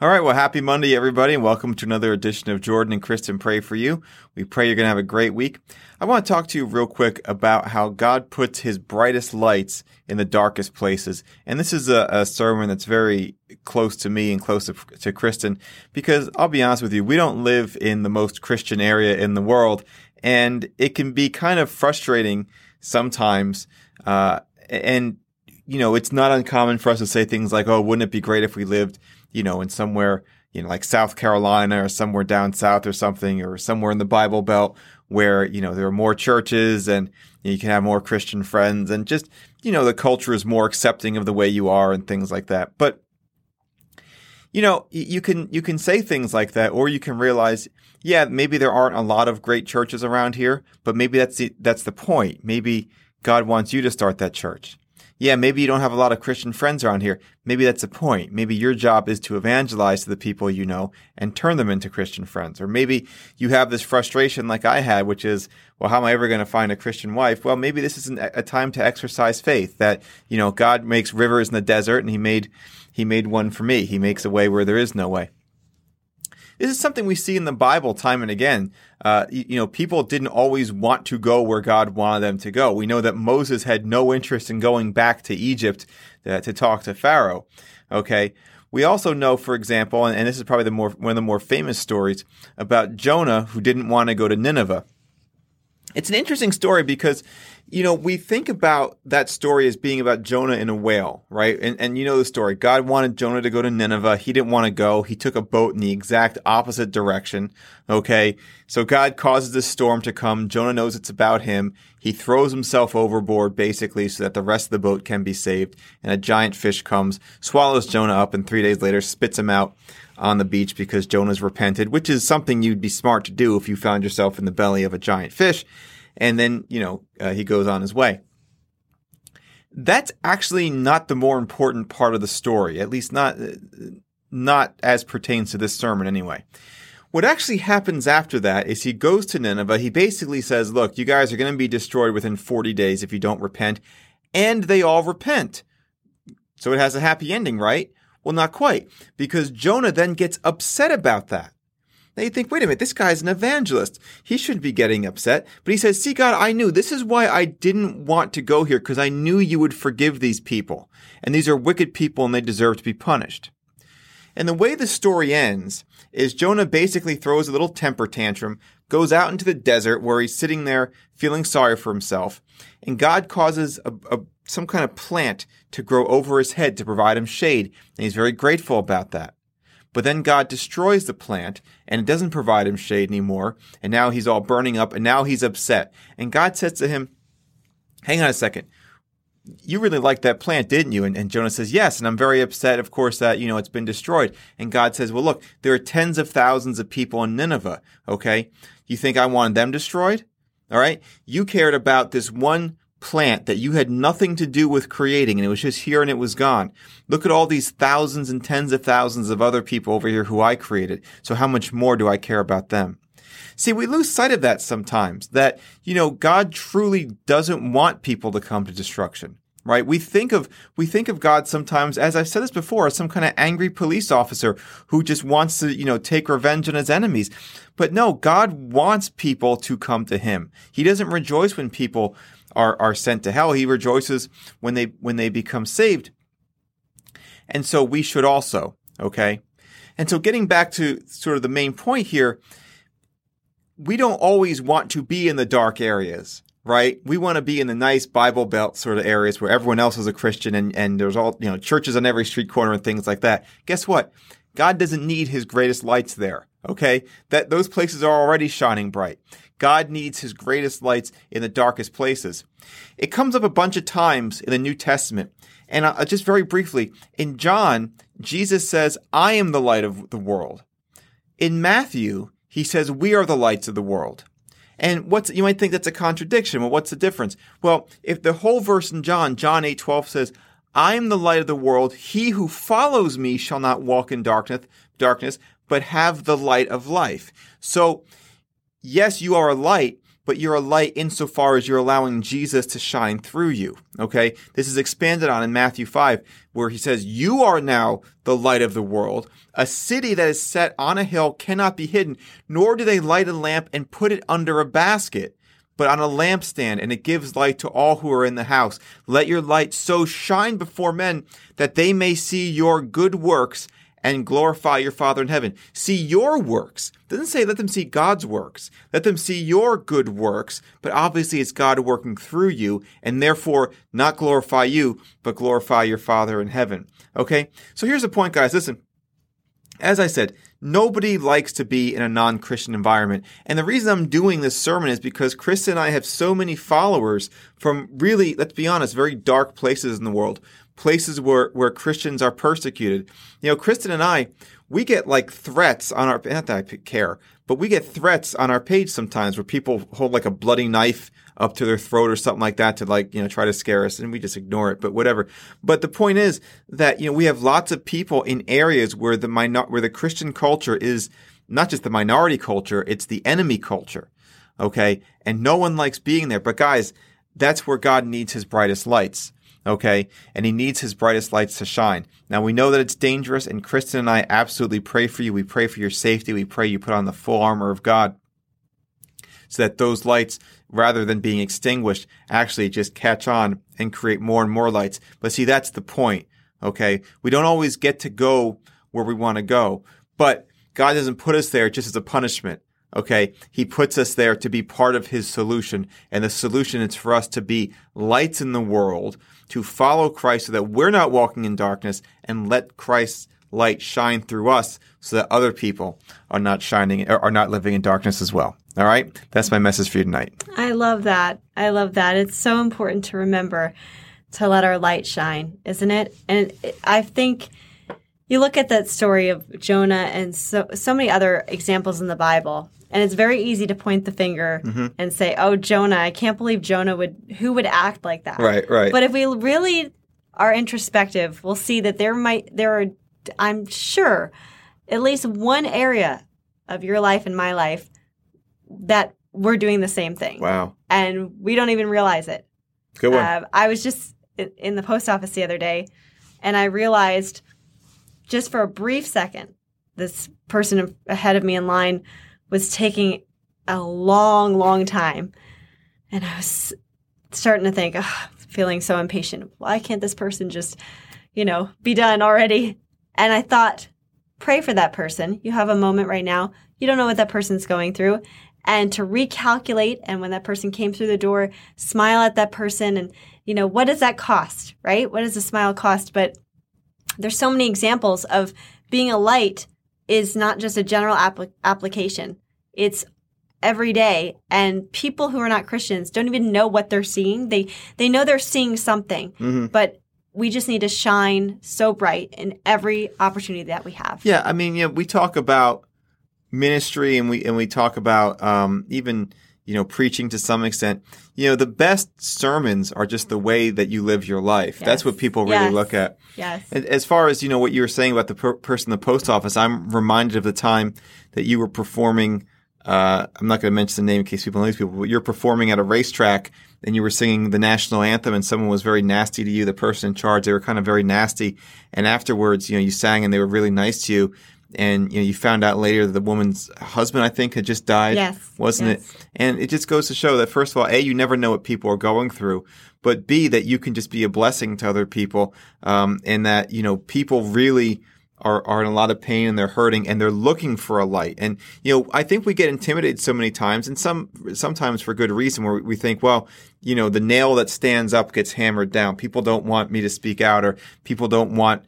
All right, well, happy Monday, everybody, and welcome to another edition of Jordan and Kristen Pray for You. We pray you're going to have a great week. I want to talk to you real quick about how God puts his brightest lights in the darkest places. And this is a sermon that's very close to me and close to Kristen, because I'll be honest with you, we don't live in the most Christian area in the world, and it can be kind of frustrating sometimes, and you know, it's not uncommon for us to say things like, oh, wouldn't it be great if we lived, you know, in somewhere, you know, like South Carolina or somewhere down south or something, or somewhere in the Bible Belt where, you know, there are more churches and you can have more Christian friends and just, you know, the culture is more accepting of the way you are and things like that. But, you know, you can say things like that, or you can realize, yeah, maybe there aren't a lot of great churches around here, but maybe that's the point. Maybe God wants you to start that church. Yeah, maybe you don't have a lot of Christian friends around here. Maybe that's the point. Maybe your job is to evangelize to the people you know and turn them into Christian friends. Or maybe you have this frustration like I had, which is, well, how am I ever going to find a Christian wife? Well, maybe this is a time to exercise faith that, you know, God makes rivers in the desert, and he made one for me. He makes a way where there is no way. This is something we see in the Bible time and again. You know, people didn't always want to go where God wanted them to go. We know that Moses had no interest in going back to Egypt to talk to Pharaoh. Okay. We also know, for example, and this is probably one of the more famous stories about Jonah, who didn't want to go to Nineveh. It's an interesting story because, you know, we think about that story as being about Jonah in a whale, right? And you know the story. God wanted Jonah to go to Nineveh. He didn't want to go. He took a boat in the exact opposite direction, okay? So God causes this storm to come. Jonah knows it's about him. He throws himself overboard, basically, so that the rest of the boat can be saved. And a giant fish comes, swallows Jonah up, and 3 days later spits him out on the beach because Jonah's repented, which is something you'd be smart to do if you found yourself in the belly of a giant fish. And then, you know, he goes on his way. That's actually not the more important part of the story, at least not as pertains to this sermon anyway. What actually happens after that is he goes to Nineveh. He basically says, look, you guys are going to be destroyed within 40 days if you don't repent. And they all repent. So it has a happy ending, right? Well, not quite, because Jonah then gets upset about that. Now you think, wait a minute, this guy's an evangelist. He shouldn't be getting upset. But he says, see, God, I knew. This is why I didn't want to go here, because I knew you would forgive these people. And these are wicked people, and they deserve to be punished. And the way the story ends is Jonah basically throws a little temper tantrum, goes out into the desert where he's sitting there feeling sorry for himself. And God causes some kind of plant to grow over his head to provide him shade. And he's very grateful about that. But then God destroys the plant, and it doesn't provide him shade anymore, and now he's all burning up, and now he's upset. And God says to him, hang on a second, you really liked that plant, didn't you? And Jonah says, yes, and I'm very upset, of course, that, you know, it's been destroyed. And God says, well, look, there are tens of thousands of people in Nineveh, okay? You think I wanted them destroyed? All right? You cared about this one plant that you had nothing to do with creating, and it was just here and it was gone. Look at all these thousands and tens of thousands of other people over here who I created. So how much more do I care about them? See, we lose sight of that sometimes, that, you know, God truly doesn't want people to come to destruction, right? We think of God sometimes, as I've said this before, as some kind of angry police officer who just wants to, you know, take revenge on his enemies. But no, God wants people to come to him. He doesn't rejoice when people are sent to hell. He rejoices when they become saved. And so we should also, okay? And so getting back to sort of the main point here, we don't always want to be in the dark areas, right? We want to be in the nice Bible Belt sort of areas where everyone else is a Christian and there's all, you know, churches on every street corner and things like that. Guess what? God doesn't need his greatest lights there, okay? That those places are already shining bright. God needs his greatest lights in the darkest places. It comes up a bunch of times in the New Testament. And just very briefly, in John, Jesus says, I am the light of the world. In Matthew, he says, we are the lights of the world. And you might think that's a contradiction. Well, what's the difference? Well, if the whole verse in John 8:12 says, I am the light of the world. He who follows me shall not walk in darkness, but have the light of life. So, yes, you are a light, but you're a light insofar as you're allowing Jesus to shine through you, okay? This is expanded on in Matthew 5, where he says, you are now the light of the world. A city that is set on a hill cannot be hidden, nor do they light a lamp and put it under a basket, but on a lampstand, and it gives light to all who are in the house. Let your light so shine before men that they may see your good works and glorify your Father in heaven. See your works. It doesn't say let them see God's works. Let them see your good works, but obviously it's God working through you, and therefore not glorify you, but glorify your Father in heaven. Okay? So here's the point, guys. Listen, as I said, nobody likes to be in a non-Christian environment. And the reason I'm doing this sermon is because Chris and I have so many followers from really, let's be honest, very dark places in the world. Places where Christians are persecuted. You know, Kristen and I, we get like threats on our, not that I care, but we get threats on our page sometimes where people hold like a bloody knife up to their throat or something like that to like, you know, try to scare us, and we just ignore it, but whatever. But the point is that, you know, we have lots of people in areas where the Christian culture is not just the minority culture, it's the enemy culture. Okay. And no one likes being there, but guys, that's where God needs his brightest lights. Okay, and he needs his brightest lights to shine. Now, we know that it's dangerous, and Kristen and I absolutely pray for you. We pray for your safety. We pray you put on the full armor of God so that those lights, rather than being extinguished, actually just catch on and create more and more lights. But see, that's the point, okay? We don't always get to go where we want to go, but God doesn't put us there just as a punishment. Okay, he puts us there to be part of his solution, and the solution is for us to be lights in the world, to follow Christ so that we're not walking in darkness, and let Christ's light shine through us so that other people are not shining or are not living in darkness as well. All right, that's my message for you tonight. I love that. I love that. It's so important to remember to let our light shine, isn't it? And I think you look at that story of Jonah and so many other examples in the Bible. And it's very easy to point the finger and say, oh, Jonah, I can't believe Jonah who would act like that. Right, right. But if we really are introspective, we'll see that there are, I'm sure, at least one area of your life and my life that we're doing the same thing. Wow. And we don't even realize it. Good one. I was just in the post office the other day, and I realized just for a brief second, this person ahead of me in line was taking a long, long time. And I was starting to think, feeling so impatient. Why can't this person just, be done already? And I thought, pray for that person. You have a moment right now. You don't know what that person's going through. And to recalculate, and when that person came through the door, smile at that person. And, what does that cost, right? What does a smile cost? But there's so many examples of being a light is not just a general application. It's every day. And people who are not Christians don't even know what they're seeing. They know they're seeing something, but we just need to shine so bright in every opportunity that we have. Yeah, I mean, we talk about ministry and we talk about even preaching to some extent. The best sermons are just the way that you live your life. Yes. That's what people really look at. Yes. And as far as, what you were saying about the person in the post office, I'm reminded of the time that you were performing. I'm not going to mention the name in case people know these people, but you're performing at a racetrack and you were singing the national anthem and someone was very nasty to you, the person in charge. They were kind of very nasty. And afterwards, you sang and they were really nice to you. And you found out later that the woman's husband, I think, had just died, wasn't it? And it just goes to show that, first of all, A, you never know what people are going through, but B, that you can just be a blessing to other people, and that, people really are in a lot of pain and they're hurting and they're looking for a light. And, I think we get intimidated so many times, and sometimes for good reason, where we think, well, the nail that stands up gets hammered down. People don't want me to speak out, or people don't want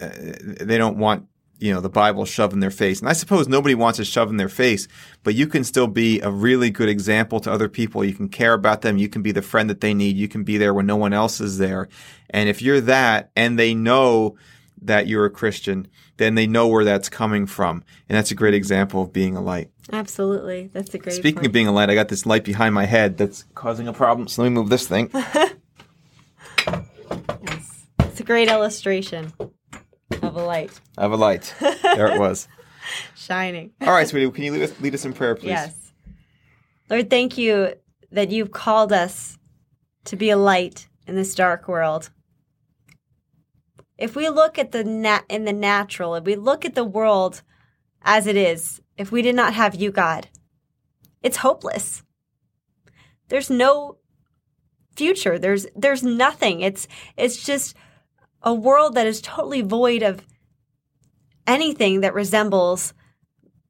they don't want the Bible shoved in their face. And I suppose nobody wants to shove in their face, but you can still be a really good example to other people. You can care about them. You can be the friend that they need. You can be there when no one else is there. And if you're that, and they know that you're a Christian, then they know where that's coming from. And that's a great example of being a light. Absolutely. That's a great point. Speaking of being a light, I got this light behind my head that's causing a problem. So let me move this thing. Yes. It's a great illustration of a light. Of a light. There it was. Shining. All right, sweetie, can you lead us in prayer, please? Yes. Lord, thank you that you've called us to be a light in this dark world. If we look at in the natural, if we look at the world as it is, if we did not have you, God, it's hopeless. There's no future. There's nothing. It's just a world that is totally void of anything that resembles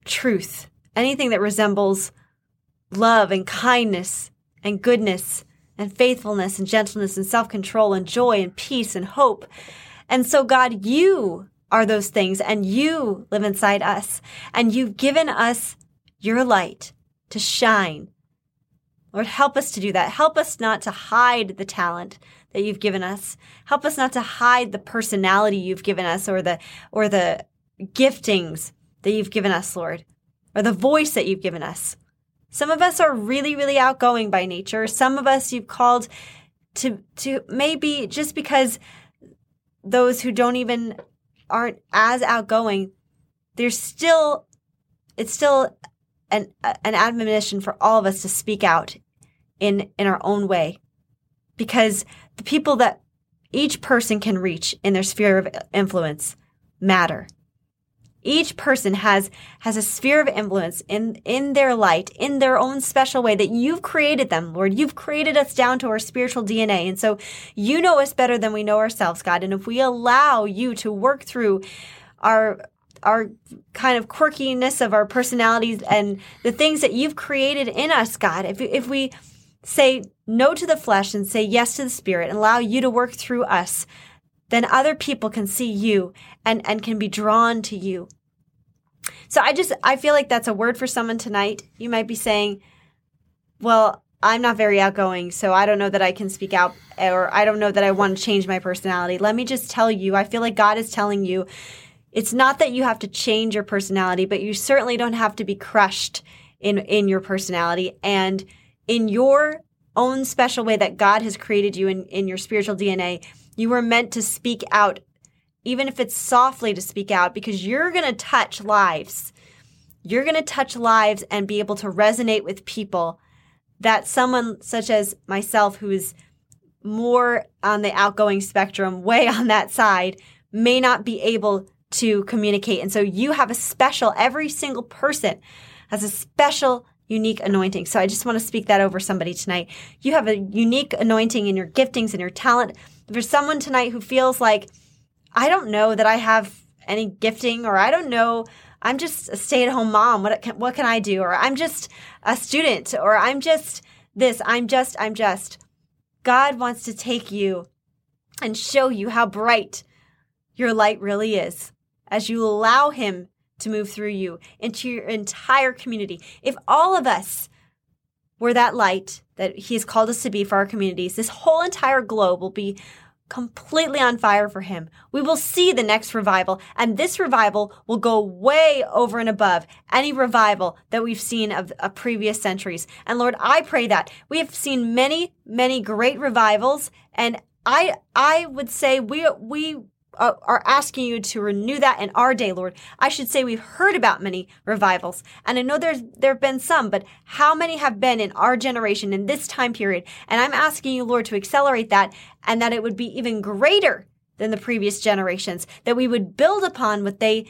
truth, anything that resembles love and kindness and goodness and faithfulness and gentleness and self-control and joy and peace and hope. And so, God, you are those things, and you live inside us, and you've given us your light to shine. Lord, help us to do that. Help us not to hide the talent that you've given us. Help us not to hide the personality you've given us or the giftings that you've given us, Lord, or the voice that you've given us. Some of us are really, really outgoing by nature. Some of us you've called to maybe just because those who aren't as outgoing, it's still an admonition for all of us to speak out in our own way, because the people that each person can reach in their sphere of influence matter. Each person has a sphere of influence in their light, in their own special way that you've created them, Lord. You've created us down to our spiritual DNA. And so you know us better than we know ourselves, God. And if we allow you to work through our kind of quirkiness of our personalities and the things that you've created in us, God, if we say no to the flesh and say yes to the Spirit and allow you to work through us, then other people can see you and can be drawn to you. So I feel like that's a word for someone tonight. You might be saying, well, I'm not very outgoing, so I don't know that I can speak out, or I don't know that I want to change my personality. Let me just tell you, I feel like God is telling you, it's not that you have to change your personality, but you certainly don't have to be crushed in your personality. And in your own special way that God has created you in your spiritual DNA, you were meant to speak out, even if it's softly to speak out, because you're going to touch lives. You're going to touch lives and be able to resonate with people that someone such as myself, who is more on the outgoing spectrum, way on that side, may not be able to communicate. And so you have every single person has a special, unique anointing. So I just want to speak that over somebody tonight. You have a unique anointing in your giftings and your talent. If there's someone tonight who feels like, I don't know that I have any gifting, or I don't know, I'm just a stay-at-home mom. What can I do? Or I'm just a student, or I'm just this, I'm just. God wants to take you and show you how bright your light really is as you allow him to move through you into your entire community. If all of us were that light that he has called us to be for our communities, this whole entire globe will be completely on fire for him. We will see the next revival, and this revival will go way over and above any revival that we've seen of previous centuries. And Lord, I pray that. We have seen many, many great revivals, and I would say we are asking you to renew that in our day, Lord. I should say we've heard about many revivals, and I know there have been some, but how many have been in our generation in this time period? And I'm asking you, Lord, to accelerate that, and that it would be even greater than the previous generations, that we would build upon what they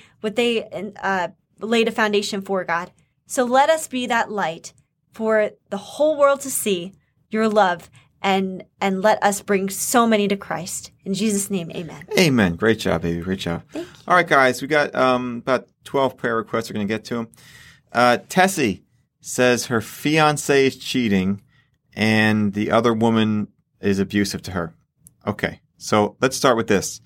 laid a foundation for, God. So let us be that light for the whole world to see your love, and let us bring so many to Christ. In Jesus' name, amen. Amen. Great job, baby. Great job. Thank you. All right, guys. We got about 12 prayer requests. We're going to get to them. Tessie says her fiancé is cheating and the other woman is abusive to her. Okay. So let's start with this,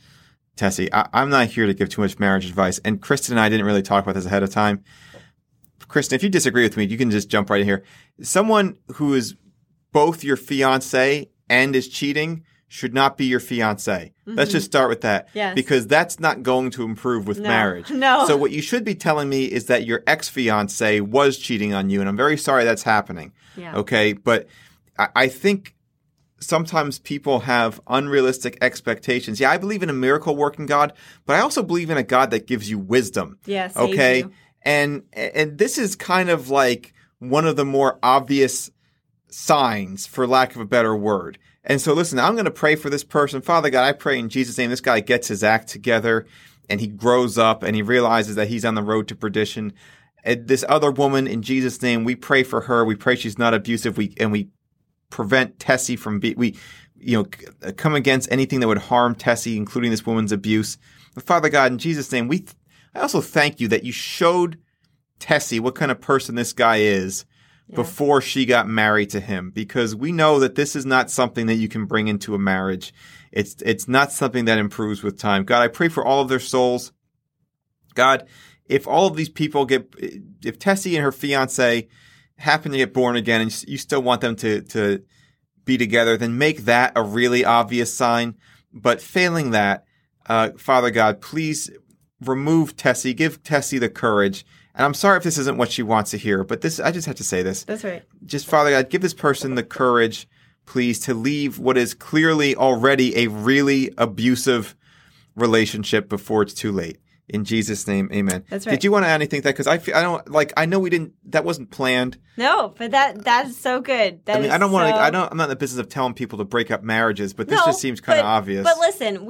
Tessie. I'm not here to give too much marriage advice. And Kristen and I didn't really talk about this ahead of time. Kristen, if you disagree with me, you can just jump right in here. Someone who is both your fiancé and is cheating should not be your fiancé. Mm-hmm. Let's just start with that. Yes. Because that's not going to improve with marriage. No. So what you should be telling me is that your ex-fiancé was cheating on you, and I'm very sorry that's happening. Yeah. Okay? But I think sometimes people have unrealistic expectations. Yeah, I believe in a miracle-working God, but I also believe in a God that gives you wisdom. Yes, okay? You do. And this is kind of like one of the more obvious signs, for lack of a better word. And so, listen, I'm going to pray for this person. Father God, I pray in Jesus' name this guy gets his act together and he grows up and he realizes that he's on the road to perdition. And this other woman, in Jesus' name, we pray for her. We pray she's not abusive. We prevent Tessie from come against anything that would harm Tessie, including this woman's abuse. But Father God, in Jesus' name, I also thank you that you showed Tessie what kind of person this guy is. Yeah. Before she got married to him, because we know that this is not something that you can bring into a marriage. It's not something that improves with time. God, I pray for all of their souls. God, if all of these people if Tessie and her fiance happen to get born again and you still want them to be together, then make that a really obvious sign. But failing that, Father God, please remove Tessie, give Tessie the courage. And I'm sorry if this isn't what she wants to hear, but I just have to say this. That's right. Just, Father God, give this person the courage, please, to leave what is clearly already a really abusive relationship before it's too late. In Jesus' name, amen. That's right. Did you want to add anything to that? Because I know we didn't. That wasn't planned. No, but that's so good. I'm not in the business of telling people to break up marriages, but this just seems kind of obvious. But listen,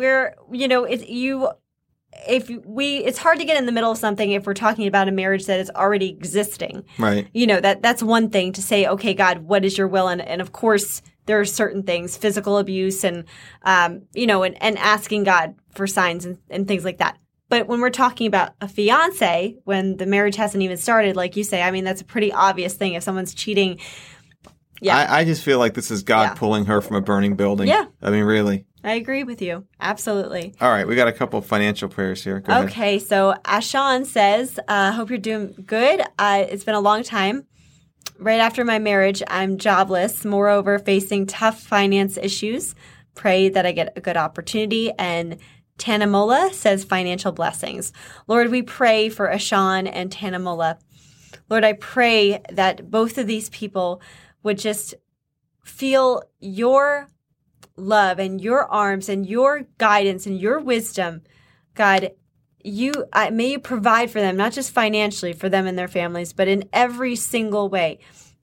it's hard to get in the middle of something if we're talking about a marriage that is already existing. Right. That's one thing to say, okay, God, what is your will? And of course, there are certain things, physical abuse and, and asking God for signs and things like that. But when we're talking about a fiance, when the marriage hasn't even started, like you say, I mean, that's a pretty obvious thing. If someone's cheating, yeah. I just feel like this is God pulling her from a burning building. Yeah. I mean, really. I agree with you. Absolutely. All right. We got a couple of financial prayers here. Go ahead. Okay. So Ashan says, hope you're doing good. It's been a long time. Right after my marriage, I'm jobless. Moreover, facing tough finance issues. Pray that I get a good opportunity. And Tanimola says financial blessings. Lord, we pray for Ashan and Tanimola. Lord, I pray that both of these people would just feel your love and your arms and your guidance and your wisdom. God, may you provide for them, not just financially for them and their families, but in every single way.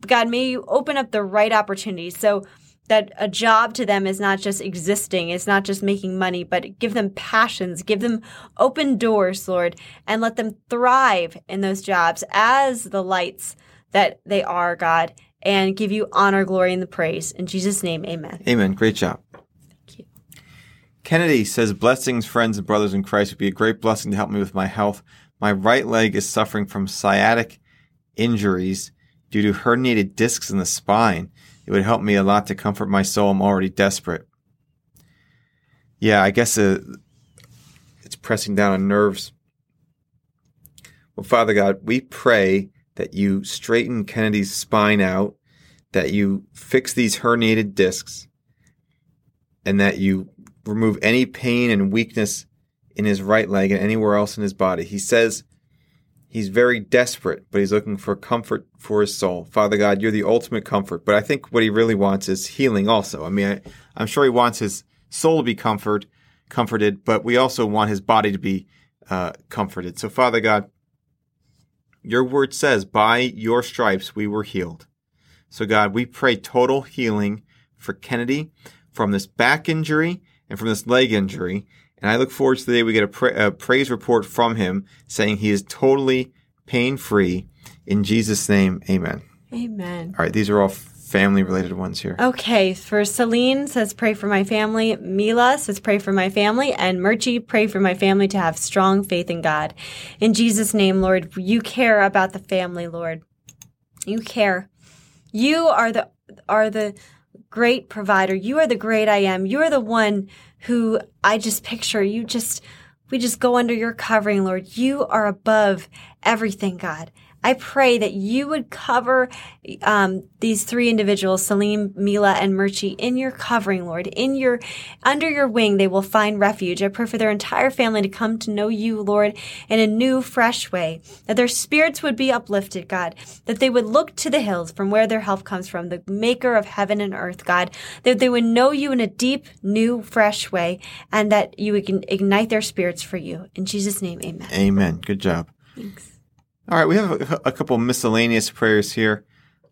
God, may you open up the right opportunities so that a job to them is not just existing, it's not just making money, but give them passions, give them open doors, Lord, and let them thrive in those jobs as the lights that they are, God. And give you honor, glory, and the praise. In Jesus' name, amen. Amen. Great job. Thank you. Kennedy says, blessings, friends, and brothers in Christ. It would be a great blessing to help me with my health. My right leg is suffering from sciatic injuries due to herniated discs in the spine. It would help me a lot to comfort my soul. I'm already desperate. Yeah, I guess it's pressing down on nerves. Well, Father God, we pray that you straighten Kennedy's spine out, that you fix these herniated discs, and that you remove any pain and weakness in his right leg and anywhere else in his body. He says he's very desperate, but he's looking for comfort for his soul. Father God, you're the ultimate comfort, but I think what he really wants is healing also. I mean, I'm sure he wants his soul to be comforted, but we also want his body to be comforted. So Father God, your word says, by your stripes we were healed. So God, we pray total healing for Kennedy from this back injury and from this leg injury. And I look forward to the day we get a praise report from him saying he is totally pain-free. In Jesus' name, amen. Amen. All right, these are all family-related ones here. Okay, for Celine says, pray for my family. Mila says, pray for my family. And Murchie, pray for my family to have strong faith in God. In Jesus' name, Lord, you care about the family, Lord. You care. You are the great provider. You are the great I am. You are the one who I just picture. We just go under your covering, Lord. You are above everything, God. I pray that you would cover these three individuals, Celine, Mila, and Murchie, in your covering, Lord. Under your wing, they will find refuge. I pray for their entire family to come to know you, Lord, in a new, fresh way, that their spirits would be uplifted, God, that they would look to the hills from where their help comes from, the maker of heaven and earth, God, that they would know you in a deep, new, fresh way, and that you would ignite their spirits for you. In Jesus' name, amen. Amen. Good job. Thanks. All right, we have a couple miscellaneous prayers here.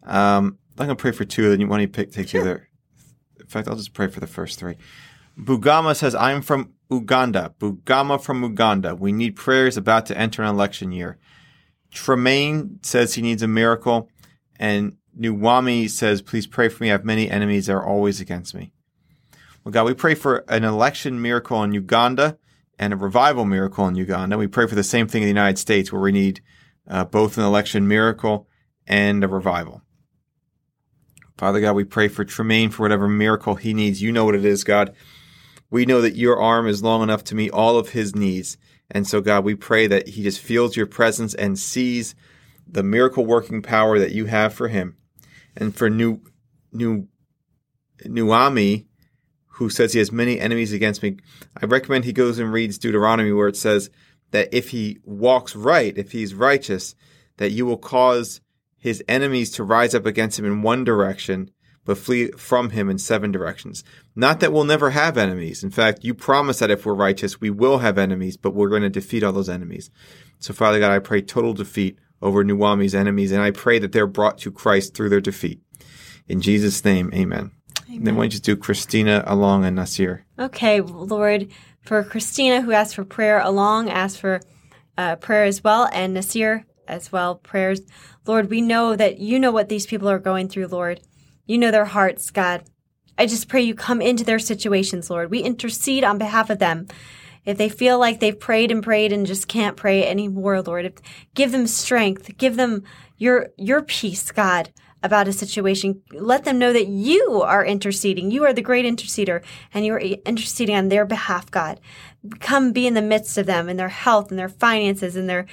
I'm going to pray for two, then why don't you take the other. In fact, I'll just pray for the first three. Bugama says, I'm from Uganda. Bugama from Uganda. We need prayers, about to enter an election year. Tremaine says he needs a miracle. And Nuwami says, please pray for me. I have many enemies that are always against me. Well, God, we pray for an election miracle in Uganda and a revival miracle in Uganda. We pray for the same thing in the United States, where we need both an election miracle and a revival. Father God, we pray for Tremaine for whatever miracle he needs. You know what it is, God. We know that your arm is long enough to meet all of his needs. And so, God, we pray that he just feels your presence and sees the miracle-working power that you have for him. And for Nuwami, who says he has many enemies against me, I recommend he goes and reads Deuteronomy, where it says that if he walks right, if he's righteous, that you will cause his enemies to rise up against him in one direction, but flee from him in seven directions. Not that we'll never have enemies. In fact, you promise that if we're righteous, we will have enemies, but we're going to defeat all those enemies. So, Father God, I pray total defeat over Nuwami's enemies, and I pray that they're brought to Christ through their defeat. In Jesus' name, amen. Amen. Then why don't you do Christina, Along, and Nasir? Okay, Lord, for Christina, who asked for prayer, Along asked for prayer as well, and Nasir as well, prayers. Lord, we know that you know what these people are going through, Lord. You know their hearts, God. I just pray you come into their situations, Lord. We intercede on behalf of them. If they feel like they've prayed and just can't pray anymore, Lord, give them strength. Give them your peace, God, about a situation. Let them know that you are interceding. You are the great interceder, and you are interceding on their behalf, God. Come be in the midst of them, in their health, in their finances, in their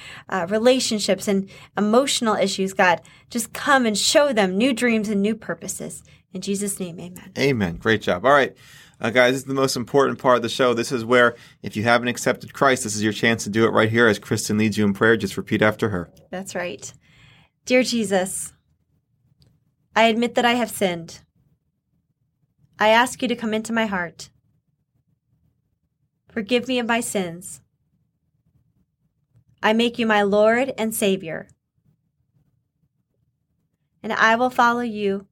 relationships and emotional issues, God. Just come and show them new dreams and new purposes. In Jesus' name, amen. Amen. Great job. All right, guys, this is the most important part of the show. This is where, if you haven't accepted Christ, this is your chance to do it right here as Kristen leads you in prayer. Just repeat after her. That's right. Dear Jesus, I admit that I have sinned. I ask you to come into my heart. Forgive me of my sins. I make you my Lord and Savior. And I will follow you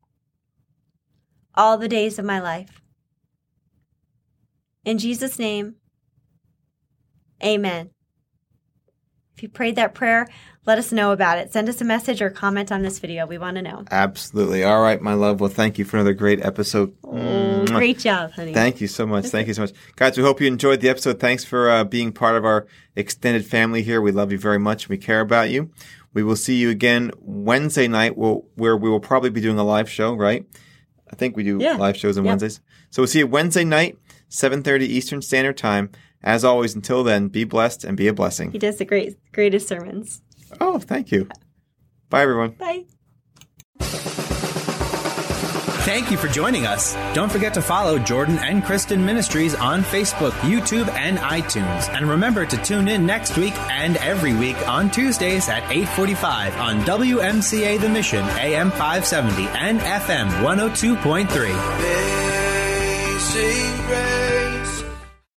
all the days of my life. In Jesus' name, amen. If you prayed that prayer, let us know about it. Send us a message or comment on this video. We want to know. Absolutely. All right, my love. Well, thank you for another great episode. Oh, great job, honey. Thank you so much. Thank you so much. Guys, we hope you enjoyed the episode. Thanks for being part of our extended family here. We love you very much. We care about you. We will see you again Wednesday night, where we will probably be doing a live show, right? I think we do live shows on Wednesdays. So we'll see you Wednesday night, 7:30 Eastern Standard Time. As always, until then, be blessed and be a blessing. He does the greatest sermons. Oh, thank you. Bye, everyone. Bye. Thank you for joining us. Don't forget to follow Jordan and Kristen Ministries on Facebook, YouTube, and iTunes. And remember to tune in next week and every week on Tuesdays at 8:45 on WMCA The Mission, AM 570 and FM 102.3.